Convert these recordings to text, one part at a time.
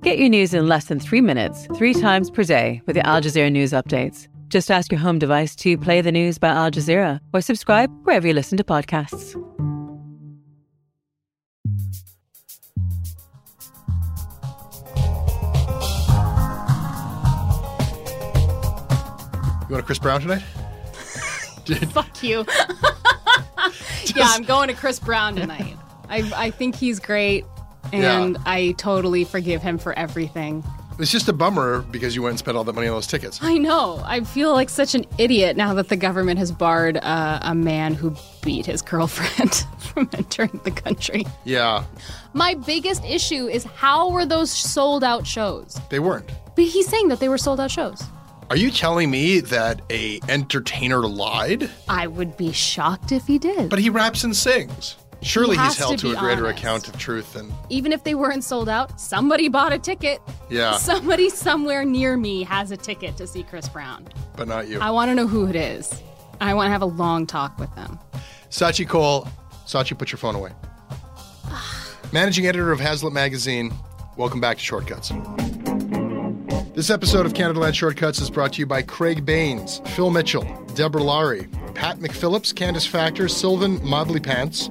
Get your news in less than 3 minutes, 3 times per day with the Al Jazeera News Updates. Just ask your home device to play the news by Al Jazeera or subscribe wherever you listen to podcasts. You want to Chris Brown tonight? Fuck you. Yeah, I'm going to Chris Brown tonight. I think he's great, and yeah. I totally forgive him for everything. It's just a bummer because you went and spent all that money on those tickets. I know. I feel like such an idiot now that the government has barred a man who beat his girlfriend from entering the country. Yeah. My biggest issue is how were those sold-out shows? They weren't. But he's saying that they were sold-out shows. Are you telling me that a entertainer lied? I would be shocked if he did. But he raps and sings. Surely he's held to a greater account of truth than... Even if they weren't sold out, somebody bought a ticket. Yeah. Somebody somewhere near me has a ticket to see Chris Brown. But not you. I want to know who it is. I want to have a long talk with them. Scaachi Koul. Scaachi, put your phone away. Managing editor of Hazlitt Magazine. Welcome back to Shortcuts. This episode of Canada Land Shortcuts is brought to you by Craig Baines, Phil Mitchell, Deborah Lari, Pat McPhillips, Candace Factors, Sylvan Modley Pants,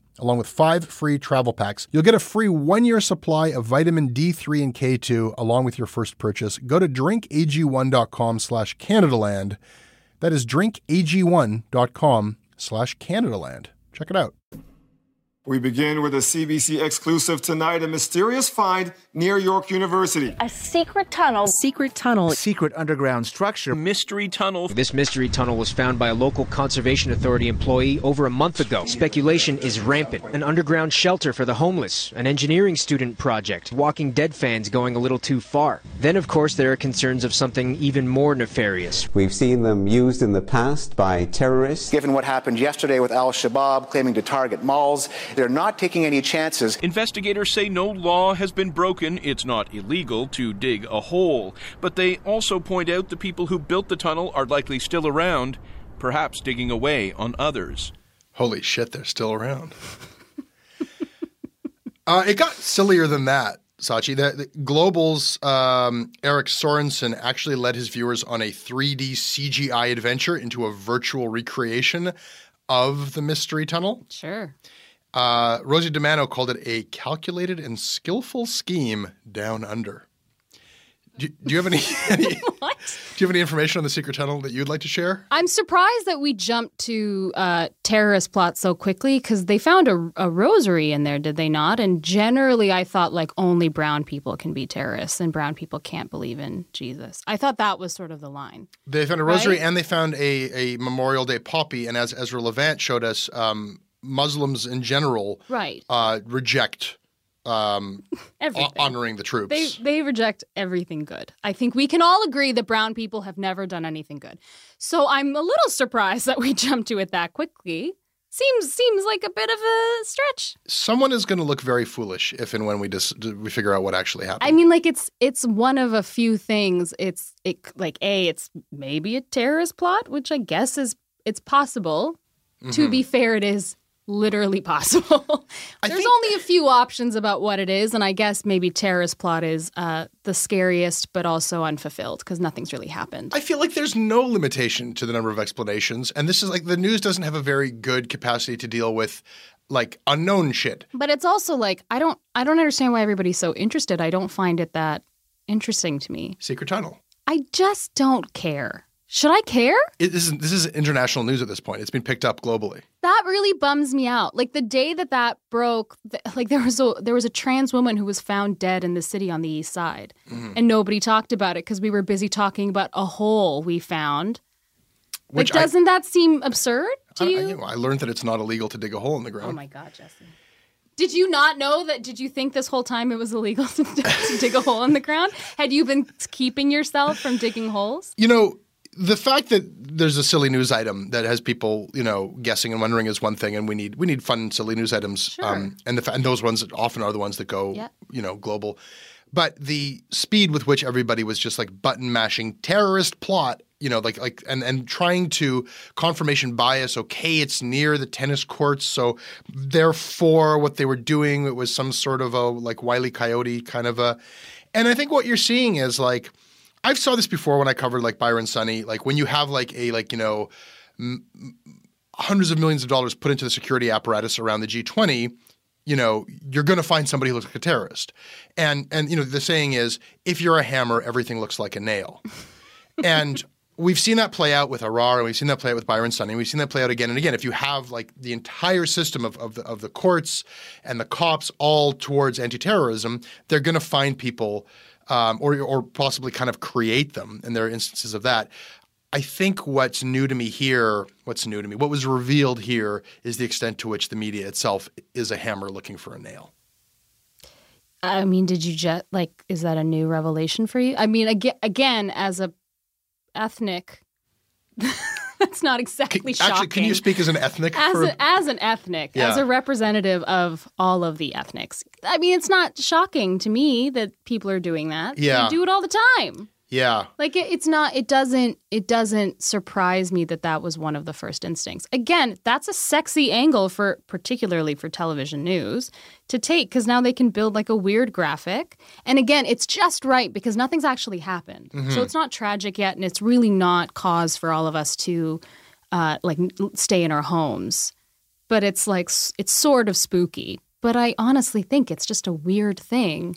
along with 5 free travel packs. You'll get a free 1-year supply of vitamin D3 and K2 along with your first purchase. Go to drinkag1.com/Canadaland. That is drinkag1.com/Canadaland. Check it out. We begin with a CBC exclusive tonight, a mysterious find near York University. A secret tunnel. Secret tunnel. Secret underground structure. Mystery tunnel. This mystery tunnel was found by a local Conservation Authority employee over a month ago. Speculation is rampant. An underground shelter for the homeless. An engineering student project. Walking Dead fans going a little too far. Then, of course, there are concerns of something even more nefarious. We've seen them used in the past by terrorists. Given what happened yesterday with Al-Shabaab claiming to target malls, they're not taking any chances. Investigators say no law has been broken. It's not illegal to dig a hole. But they also point out the people who built the tunnel are likely still around, perhaps digging away on others. Holy shit, they're still around. It got sillier than that, Scaachi. The Global's Eric Sorensen actually led his viewers on a 3D CGI adventure into a virtual recreation of the mystery tunnel. Sure. Rosie DiManno called it a calculated and skillful scheme down under. Do you have any what? Do you have any information on the secret tunnel that you'd like to share? I'm surprised that we jumped to terrorist plots so quickly because they found a rosary in there, did they not? And generally, I thought like only brown people can be terrorists and brown people can't believe in Jesus. I thought that was sort of the line. They found a rosary, right? And they found a Memorial Day poppy. And as Ezra Levant showed us, Muslims in general, right, reject honoring the troops. They reject everything good. I think we can all agree that brown people have never done anything good. So I'm a little surprised that we jumped to it that quickly. Seems like a bit of a stretch. Someone is going to look very foolish if and when we figure out what actually happened. I mean, like, it's one of a few things. It's maybe a terrorist plot, which I guess it's possible. Mm-hmm. To be fair, it is literally possible. There's only a few options about what it is, and I guess maybe terrorist plot is the scariest but also unfulfilled because nothing's really happened. I feel like there's no limitation to the number of explanations, and this is like the news doesn't have a very good capacity to deal with like unknown shit. But it's also like I don't understand why everybody's so interested. I don't find it that interesting to me. Secret tunnel. I just don't care. Should I care? This is international news at this point. It's been picked up globally. That really bums me out. Like the day that broke, like there was a trans woman who was found dead in the city on the east side. Mm-hmm. And nobody talked about it because we were busy talking about a hole we found. Which like, doesn't that seem absurd to you? I learned that it's not illegal to dig a hole in the ground. Oh my God, Jesse. Did you not know that? Did you think this whole time it was illegal to dig a hole in the ground? Had you been keeping yourself from digging holes? You know, the fact that there's a silly news item that has people, you know, guessing and wondering is one thing, and we need fun, silly news items, sure. And those ones that often are the ones that go, yep. You know, global. But the speed with which everybody was just like button mashing terrorist plot, you know, like and trying to confirmation bias. Okay, it's near the tennis courts, so therefore, what they were doing it was some sort of a like Wile E. Coyote kind of a. And I think what you're seeing is like. I've saw this before when I covered like Byron Sunny, like when you have like a like, you know, hundreds of millions of dollars put into the security apparatus around the G20, you know, you're going to find somebody who looks like a terrorist. And you know, the saying is, if you're a hammer, everything looks like a nail. And we've seen that play out with Arar, and we've seen that play out with Byron Sunny. We've seen that play out again and again. If you have like the entire system of the courts and the cops all towards anti-terrorism, they're going to find people or possibly kind of create them, and there are instances of that. I think what was revealed here is the extent to which the media itself is a hammer looking for a nail. I mean, did you just like, is that a new revelation for you? I mean, again, as a ethnic, that's not exactly shocking. Actually, can you speak as an ethnic? As a representative of all of the ethnics. I mean, it's not shocking to me that people are doing that. Yeah. They do it all the time. Yeah. Like, it doesn't surprise me that was one of the first instincts. Again, that's a sexy angle particularly for television news to take because now they can build like a weird graphic. And again, it's just right because nothing's actually happened. Mm-hmm. So it's not tragic yet, and it's really not cause for all of us to like stay in our homes. But it's like, it's sort of spooky. But I honestly think it's just a weird thing.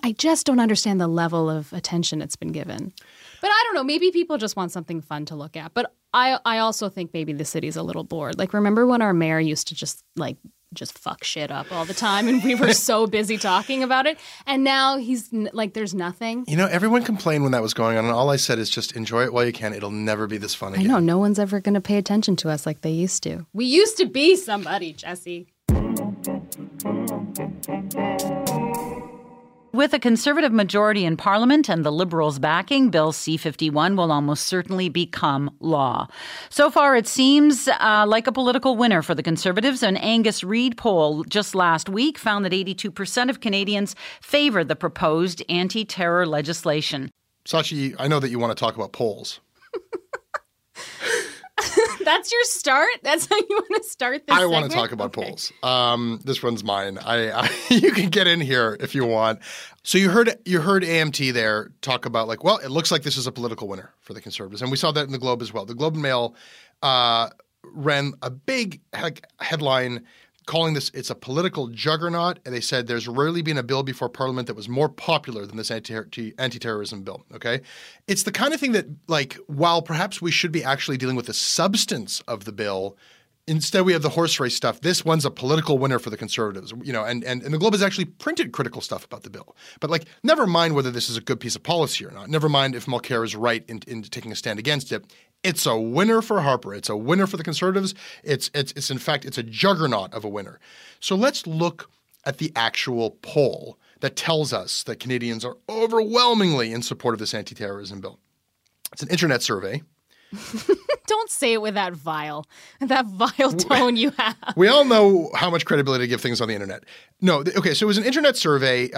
I just don't understand the level of attention it's been given. But I don't know. Maybe people just want something fun to look at. But I also think maybe the city's a little bored. Like, remember when our mayor used to just fuck shit up all the time and we were so busy talking about it? And now he's like, there's nothing. You know, everyone complained when that was going on. And all I said is just enjoy it while you can. It'll never be this fun again. I know. No one's ever going to pay attention to us like they used to. We used to be somebody, Jesse. With a Conservative majority in Parliament and the Liberals backing, Bill C-51 will almost certainly become law. So far, it seems like a political winner for the Conservatives. An Angus Reid poll just last week found that 82% of Canadians favor the proposed anti-terror legislation. Scaachi, I know that you want to talk about polls. That's your start? That's how you want to start this segment? I want to talk about polls. This one's mine. You can get in here if you want. So you heard AMT there talk about like, well, it looks like this is a political winner for the Conservatives. And we saw that in the Globe as well. The Globe and Mail ran a big headline calling this, it's a political juggernaut. And they said there's rarely been a bill before Parliament that was more popular than this anti-terrorism bill, okay? It's the kind of thing that, like, while perhaps we should be actually dealing with the substance of the bill, instead we have the horse race stuff. This one's a political winner for the Conservatives, you know, and the Globe has actually printed critical stuff about the bill. But, like, never mind whether this is a good piece of policy or not. Never mind if Mulcair is right in taking a stand against it. It's a winner for Harper. It's a winner for the Conservatives. It's in fact, it's a juggernaut of a winner. So let's look at the actual poll that tells us that Canadians are overwhelmingly in support of this anti-terrorism bill. It's an internet survey Don't say it with that vile tone you have. We all know how much credibility to give things on the internet. No, okay, so it was an internet survey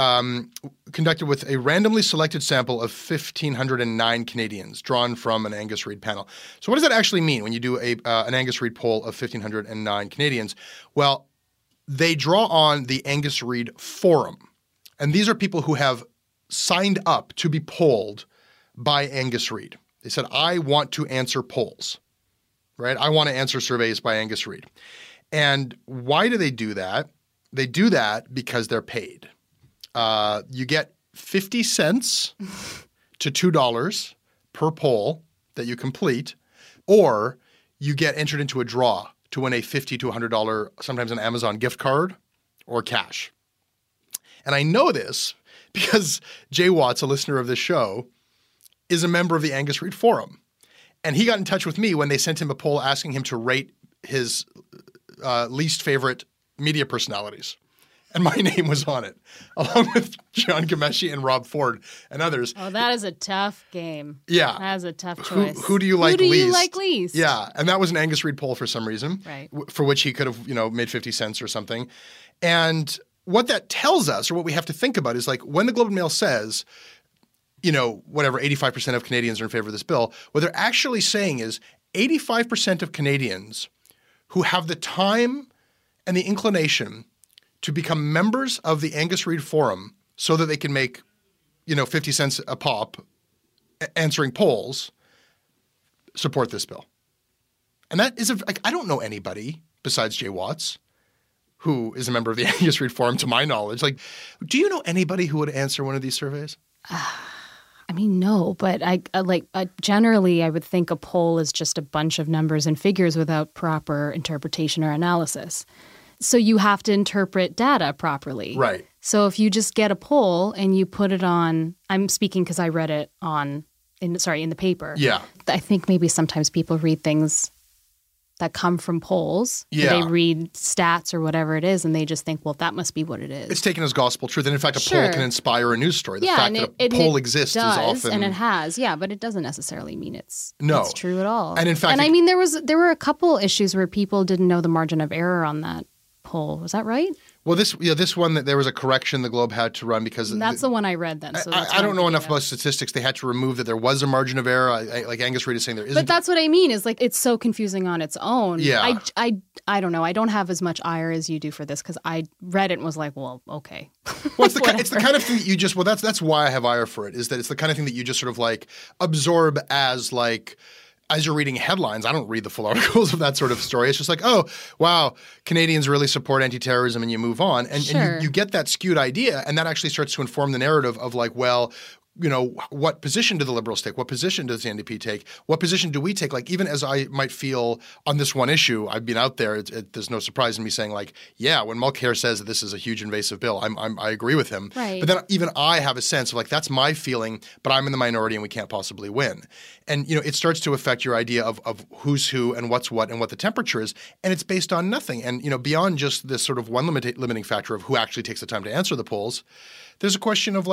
conducted with a randomly selected sample of 1,509 Canadians drawn from an Angus Reid panel. So what does that actually mean when you do an Angus Reid poll of 1,509 Canadians? Well, they draw on the Angus Reid Forum, and these are people who have signed up to be polled by Angus Reid. They said, I want to answer polls, right? I want to answer surveys by Angus Reid. And why do they do that? They do that because they're paid. You get 50 cents to $2 per poll that you complete, or you get entered into a draw to win a $50 to $100, sometimes an Amazon gift card or cash. And I know this because Jay Watts, a listener of this show, is a member of the Angus Reid Forum. And he got in touch with me when they sent him a poll asking him to rate his least favorite media personalities. And my name was on it, along with Jian Ghomeshi and Rob Ford and others. Oh, that is a tough game. Yeah. That is a tough choice. Who do you like least? Yeah. And that was an Angus Reid poll for some reason, right, for which he could have, made 50 cents or something. And what that tells us, or what we have to think about, is like when the Globe and Mail says, 85% of Canadians are in favor of this bill, what they're actually saying is 85% of Canadians who have the time and the inclination to become members of the Angus Reid Forum so that they can make, 50 cents a pop answering polls, support this bill. And that is I don't know anybody besides Jay Watts who is a member of the Angus Reid Forum, to my knowledge. Like, do you know anybody who would answer one of these surveys? No, but I generally I would think a poll is just a bunch of numbers and figures without proper interpretation or analysis. So you have to interpret data properly. Right. So if you just get a poll and you put it on – I'm speaking because I read it in the paper. Yeah. I think maybe sometimes people read things that come from polls. Yeah. They read stats or whatever it is, and they just think, well, that must be what it is. It's taken as gospel truth. And in fact, a poll can inspire a news story. The fact that a poll exists is often – and it has. Yeah, but it doesn't necessarily mean it's true at all. And in fact – and I mean there were a couple issues where people didn't know the margin of error on that. Poll. Is that right? Well, this one, that there was a correction the Globe had to run because... And that's the one I read then. So I don't know enough about statistics. They had to remove that there was a margin of error. Like Angus Reid is saying there isn't. But that's what I mean is it's so confusing on its own. Yeah. I don't know. I don't have as much ire as you do for this because I read it and was like, well, okay. Well, it's the kind of thing that you just... Well, that's why I have ire for it, is that it's the kind of thing that you just sort of absorb as you're reading headlines. I don't read the full articles of that sort of story. It's just oh, wow, Canadians really support anti-terrorism, and you move on. And you get that skewed idea, and that actually starts to inform the narrative of what position do the Liberals take? What position does the NDP take? What position do we take? Even as I might feel on this one issue, I've been out there. There's no surprise in me saying when Mulcair says that this is a huge invasive bill, I agree with him. Right. But then even I have a sense of that's my feeling, but I'm in the minority and we can't possibly win. And it starts to affect your idea of who's who and what's what and what the temperature is. And it's based on nothing. And beyond just this sort of one limiting factor of who actually takes the time to answer the polls, there's a question of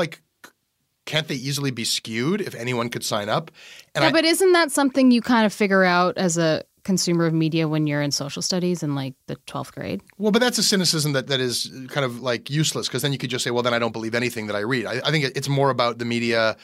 can't they easily be skewed if anyone could sign up? But isn't that something you kind of figure out as a consumer of media when you're in social studies in the 12th grade? Well, but that's a cynicism that is kind of useless, because then you could just say, well, then I don't believe anything that I read. I think it's more about the media,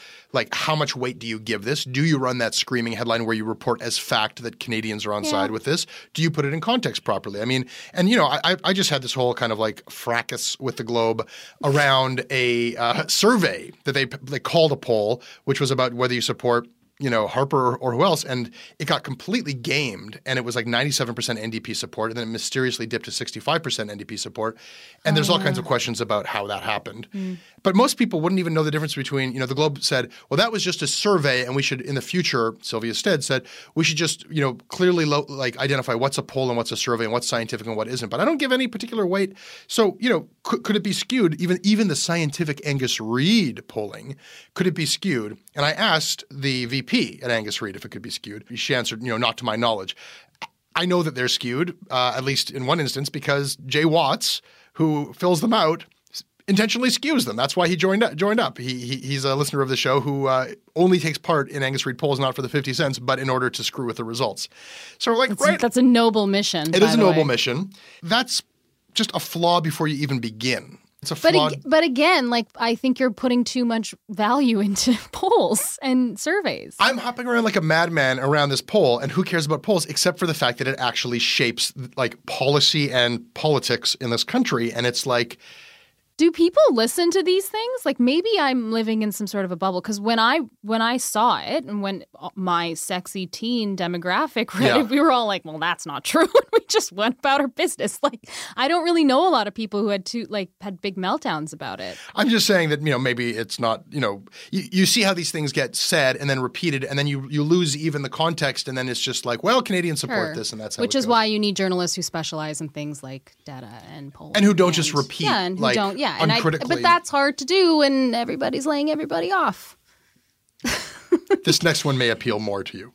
how much weight do you give this? Do you run that screaming headline where you report as fact that Canadians are on side with this? Do you put it in context properly? I mean, and I just had this whole kind of fracas with the Globe around a survey that they called a poll, which was about whether you support Harper or who else, and it got completely gamed, and it was 97% NDP support, and then it mysteriously dipped to 65% NDP support, and there's all kinds of questions about how that happened. Mm. But most people wouldn't even know the difference between, the Globe said, well, that was just a survey, and we should, in the future, Sylvia Stead said, we should just, clearly identify what's a poll and what's a survey and what's scientific and what isn't. But I don't give any particular weight. So, could it be skewed? Even the scientific Angus Reid polling, could it be skewed? And I asked the VP at Angus Reid if it could be skewed. She answered, not to my knowledge. I know that they're skewed, at least in one instance, because Jay Watts, who fills them out, intentionally skews them. That's why he joined up. He's a listener of the show who only takes part in Angus Reid polls not for the 50 cents, but in order to screw with the results. So like, that's a noble mission. It is a noble mission. That's just a flaw before you even begin. It's a flaw. But again, like, I think you're putting too much value into polls and surveys. I'm hopping around like a madman around this poll, and who cares about polls except for the fact that it actually shapes like policy and politics in this country, and it's like, do people listen to these things? Like, maybe I'm living in some sort of a bubble, because when I saw it and when my sexy teen demographic read it, we were all like, well, that's not true. We just went about our business. Like, I don't really know a lot of people who had big meltdowns about it. I'm just saying that, you know, maybe it's not, you know, you see how these things get said and then repeated, and then you lose even the context, and then it's just like, well, Canadians support this, and that's how Which is why you need journalists who specialize in things like data and polls. And who don't just repeat. Yeah, and who don't. Yeah, and but that's hard to do when everybody's laying everybody off. This next one may appeal more to you.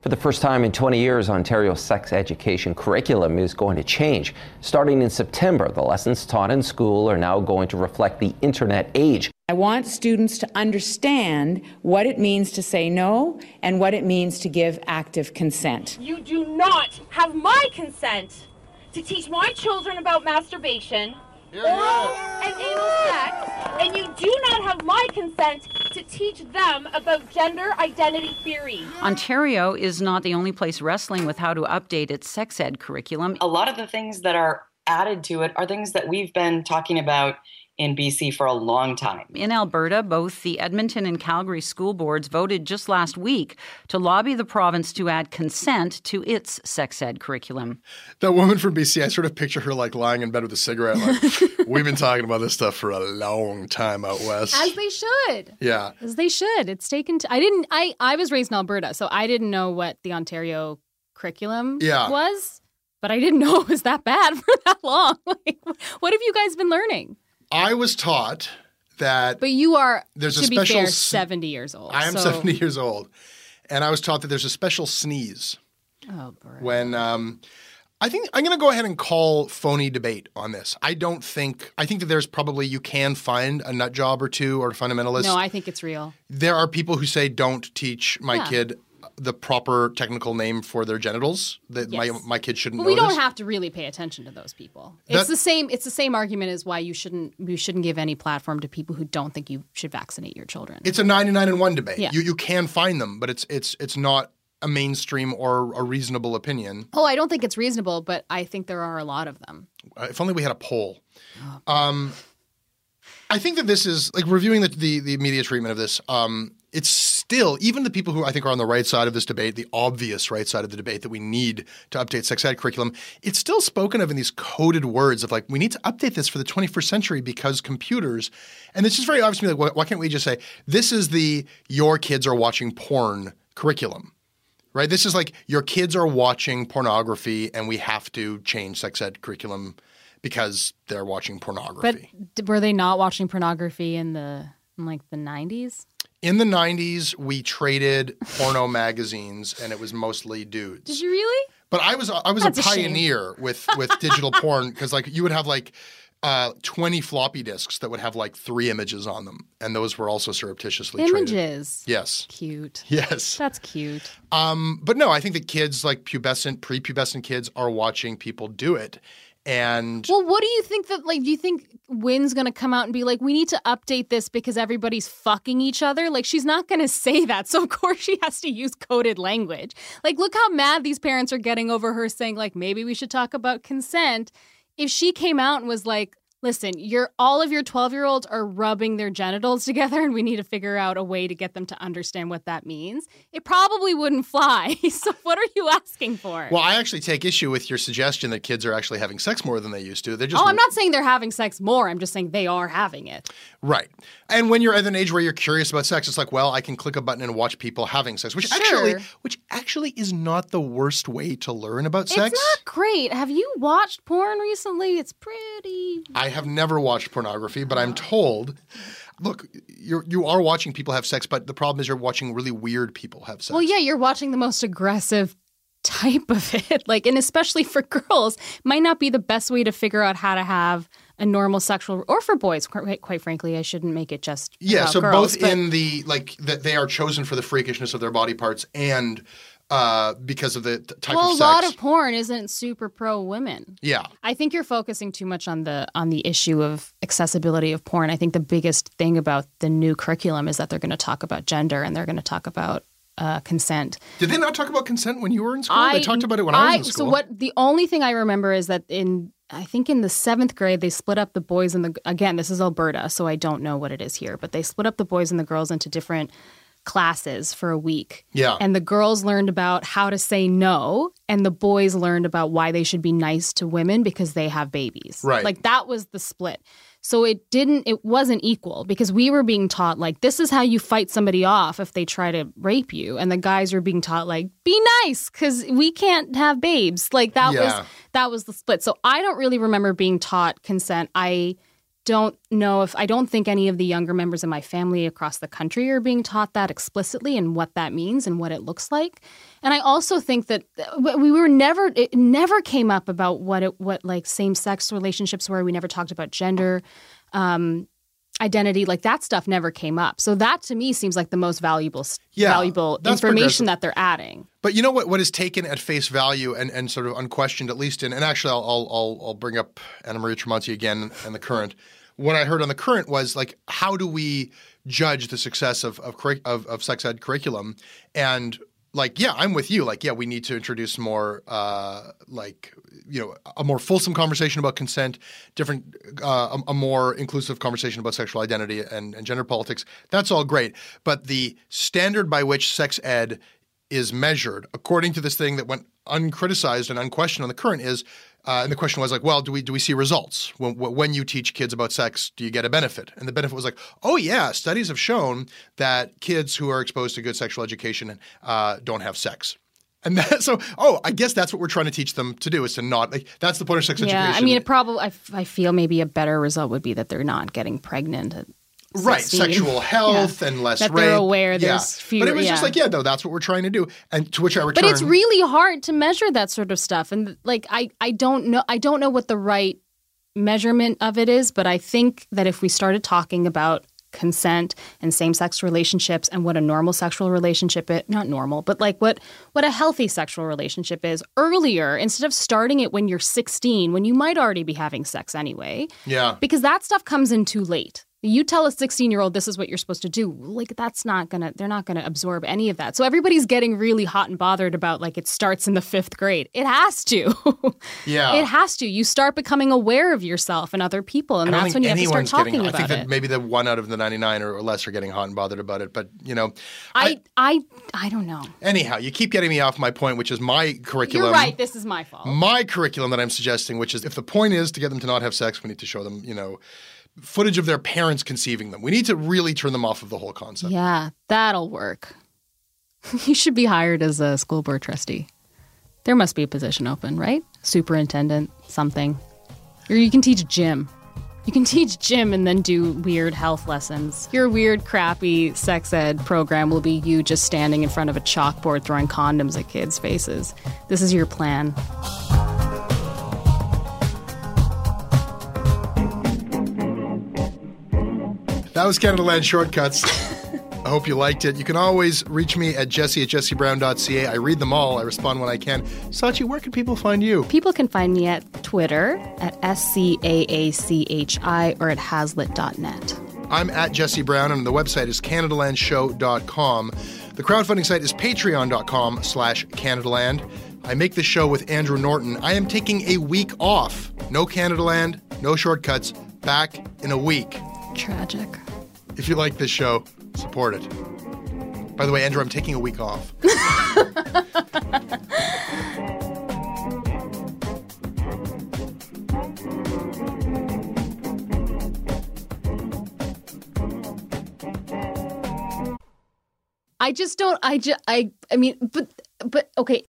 For the first time in 20 years, Ontario's sex education curriculum is going to change. Starting in September, the lessons taught in school are now going to reflect the internet age. I want students to understand what it means to say no and what it means to give active consent. You do not have my consent to teach my children about masturbation, oral and anal sex, and you do not have my consent to teach them about gender identity theory. Ontario is not the only place wrestling with how to update its sex ed curriculum. A lot of the things that are added to it are things that we've been talking about in BC for a long time. In Alberta, both the Edmonton and Calgary school boards voted just last week to lobby the province to add consent to its sex ed curriculum. That woman from BC, I sort of picture her like lying in bed with a cigarette. Like, we've been talking about this stuff for a long time out west. As they should. Yeah. As they should. It's taken. I was raised in Alberta, so I didn't know what the Ontario curriculum was, but I didn't know it was that bad for that long. Like, what have you guys been learning? I was taught that... But you are, there's to a special, be fair, 70 years old. I am 70 years old. And I was taught that there's a special sneeze. Oh, bro. When I think I'm going to go ahead and call phony debate on this. I think that there's probably, you can find a nut job or two or a fundamentalist. No, I think it's real. There are people who say, don't teach my kid the proper technical name for their genitals, that my kids shouldn't know. But we don't have to really pay attention to those people. It's the same argument as why you shouldn't give any platform to people who don't think you should vaccinate your children. It's a 99 and 1 debate. Yeah. You can find them, but it's not a mainstream or a reasonable opinion. Oh, I don't think it's reasonable, but I think there are a lot of them. If only we had a poll. I think that this is, like, reviewing the media treatment of this, it's still, even the people who I think are on the right side of this debate, the obvious right side of the debate that we need to update sex ed curriculum, it's still spoken of in these coded words of like, we need to update this for the 21st century because computers. And it's just very obvious to me, like, why can't we just say, this is the your kids are watching porn curriculum, right? This is like, your kids are watching pornography and we have to change sex ed curriculum because they're watching pornography. But were they not watching pornography in the 90s? In the 90s, we traded porno magazines, and it was mostly dudes. Did you really? But I was a pioneer with digital porn, because, like, you would have, like, 20 floppy disks that would have, like, 3 images on them, and those were also surreptitiously traded. Images? Yes. Cute. Yes. That's cute. But no, I think that kids, like, prepubescent kids are watching people do it. And well, what do you think that, like, do you think Wynn's going to come out and be like, we need to update this because everybody's fucking each other? Like, she's not going to say that. So, of course, she has to use coded language. Like, look how mad these parents are getting over her saying, like, maybe we should talk about consent. If she came out and was like, listen, all of your 12-year-olds are rubbing their genitals together and we need to figure out a way to get them to understand what that means, it probably wouldn't fly. So what are you asking for? Well, I actually take issue with your suggestion that kids are actually having sex more than they used to. I'm not saying they're having sex more. I'm just saying they are having it. Right. And when you're at an age where you're curious about sex, it's like, well, I can click a button and watch people having sex, which actually is not the worst way to learn about sex. It's not great. Have you watched porn recently? It's pretty... I have never watched pornography, but I'm told, look, you are watching people have sex, but the problem is you're watching really weird people have sex. Well, yeah, you're watching the most aggressive type of it, like, and especially for girls, might not be the best way to figure out how to have a normal sexual, or for boys, quite frankly, I shouldn't make it just about girls, both but... in the, like, that they are chosen for the freakishness of their body parts and because of the type of sex. Well, a lot of porn isn't super pro-women. Yeah. I think you're focusing too much on the issue of accessibility of porn. I think the biggest thing about the new curriculum is that they're going to talk about gender and they're going to talk about consent. Did they not talk about consent when you were in school? They talked about it when I was in school. So the only thing I remember is that in the 7th grade, they split up the boys and again, this is Alberta, so I don't know what it is here, but they split up the boys and the girls into different classes for a week. Yeah. And the girls learned about how to say no, and the boys learned about why they should be nice to women because they have babies. Right. Like, that was the split. So it wasn't equal, because we were being taught, like, this is how you fight somebody off if they try to rape you. And the guys were being taught, like, be nice because we can't have babes. Like, that was the split. So I don't really remember being taught consent. I don't think any of the younger members of my family across the country are being taught that explicitly and what that means and what it looks like. And I also think that it never came up about what same-sex relationships were. We never talked about gender, identity, like that stuff never came up. So that to me seems like the most valuable information that they're adding. But you know what? What is taken at face value and sort of unquestioned, at least in, and actually I'll bring up Anna Maria Tremonti again and The Current. What I heard on The Current was, like, how do we judge the success of sex ed curriculum? And, like, yeah, I'm with you. Like, yeah, we need to introduce more, a more fulsome conversation about consent, different, a more inclusive conversation about sexual identity and gender politics. That's all great. But the standard by which sex ed is measured, according to this thing that went uncriticized and unquestioned on The Current, is, and the question was, like, well, do we see results? When you teach kids about sex, do you get a benefit? And the benefit was, like, oh, yeah, studies have shown that kids who are exposed to good sexual education don't have sex. And I guess that's what we're trying to teach them to do, is to not, like, that's the point of sex education. Yeah, I mean, I feel maybe a better result would be that they're not getting pregnant at 16. Right, sexual health and less rape. That they're aware there's fewer. But it was just like, no, that's what we're trying to do. And to which I return. But it's really hard to measure that sort of stuff. And, like, I don't know what the right measurement of it is, but I think that if we started talking about consent and same-sex relationships and what a normal sexual relationship is, not normal, but, like, what a healthy sexual relationship is earlier, instead of starting it when you're 16, when you might already be having sex anyway. Yeah. Because that stuff comes in too late. You tell a 16-year-old this is what you're supposed to do. Like, they're not going to absorb any of that. So everybody's getting really hot and bothered about, like, it starts in the 5th grade. It has to. Yeah. It has to. You start becoming aware of yourself and other people, and that's when you have to start talking about it. I think that maybe the 1 out of the 99 or less are getting hot and bothered about it, but, you know. I don't know. Anyhow, you keep getting me off my point, which is my curriculum. You're right. This is my fault. My curriculum that I'm suggesting, which is, if the point is to get them to not have sex, we need to show them, you know, footage of their parents conceiving them. We need to really turn them off of the whole concept. Yeah, that'll work. You should be hired as a school board trustee. There must be a position open, right? Superintendent, something. Or you can teach gym. You can teach gym and then do weird health lessons. Your weird, crappy sex ed program will be you just standing in front of a chalkboard throwing condoms at kids' faces. This is your plan. That was Canada Land Shortcuts. I hope you liked it. You can always reach me at Jesse at jessebrown.ca. I read them all. I respond when I can. Scaachi, where can people find you? People can find me at Twitter, at SCAACHI, or at hazlitt.net. I'm at Jesse Brown, and the website is canadalandshow.com. The crowdfunding site is patreon.com/Canadaland. I make the show with Andrew Norton. I am taking a week off. No Canada Land, no shortcuts. Back in a week. Tragic. If you like this show, support it. By the way, Andrew, I'm taking a week off. I just don't, I mean, but okay,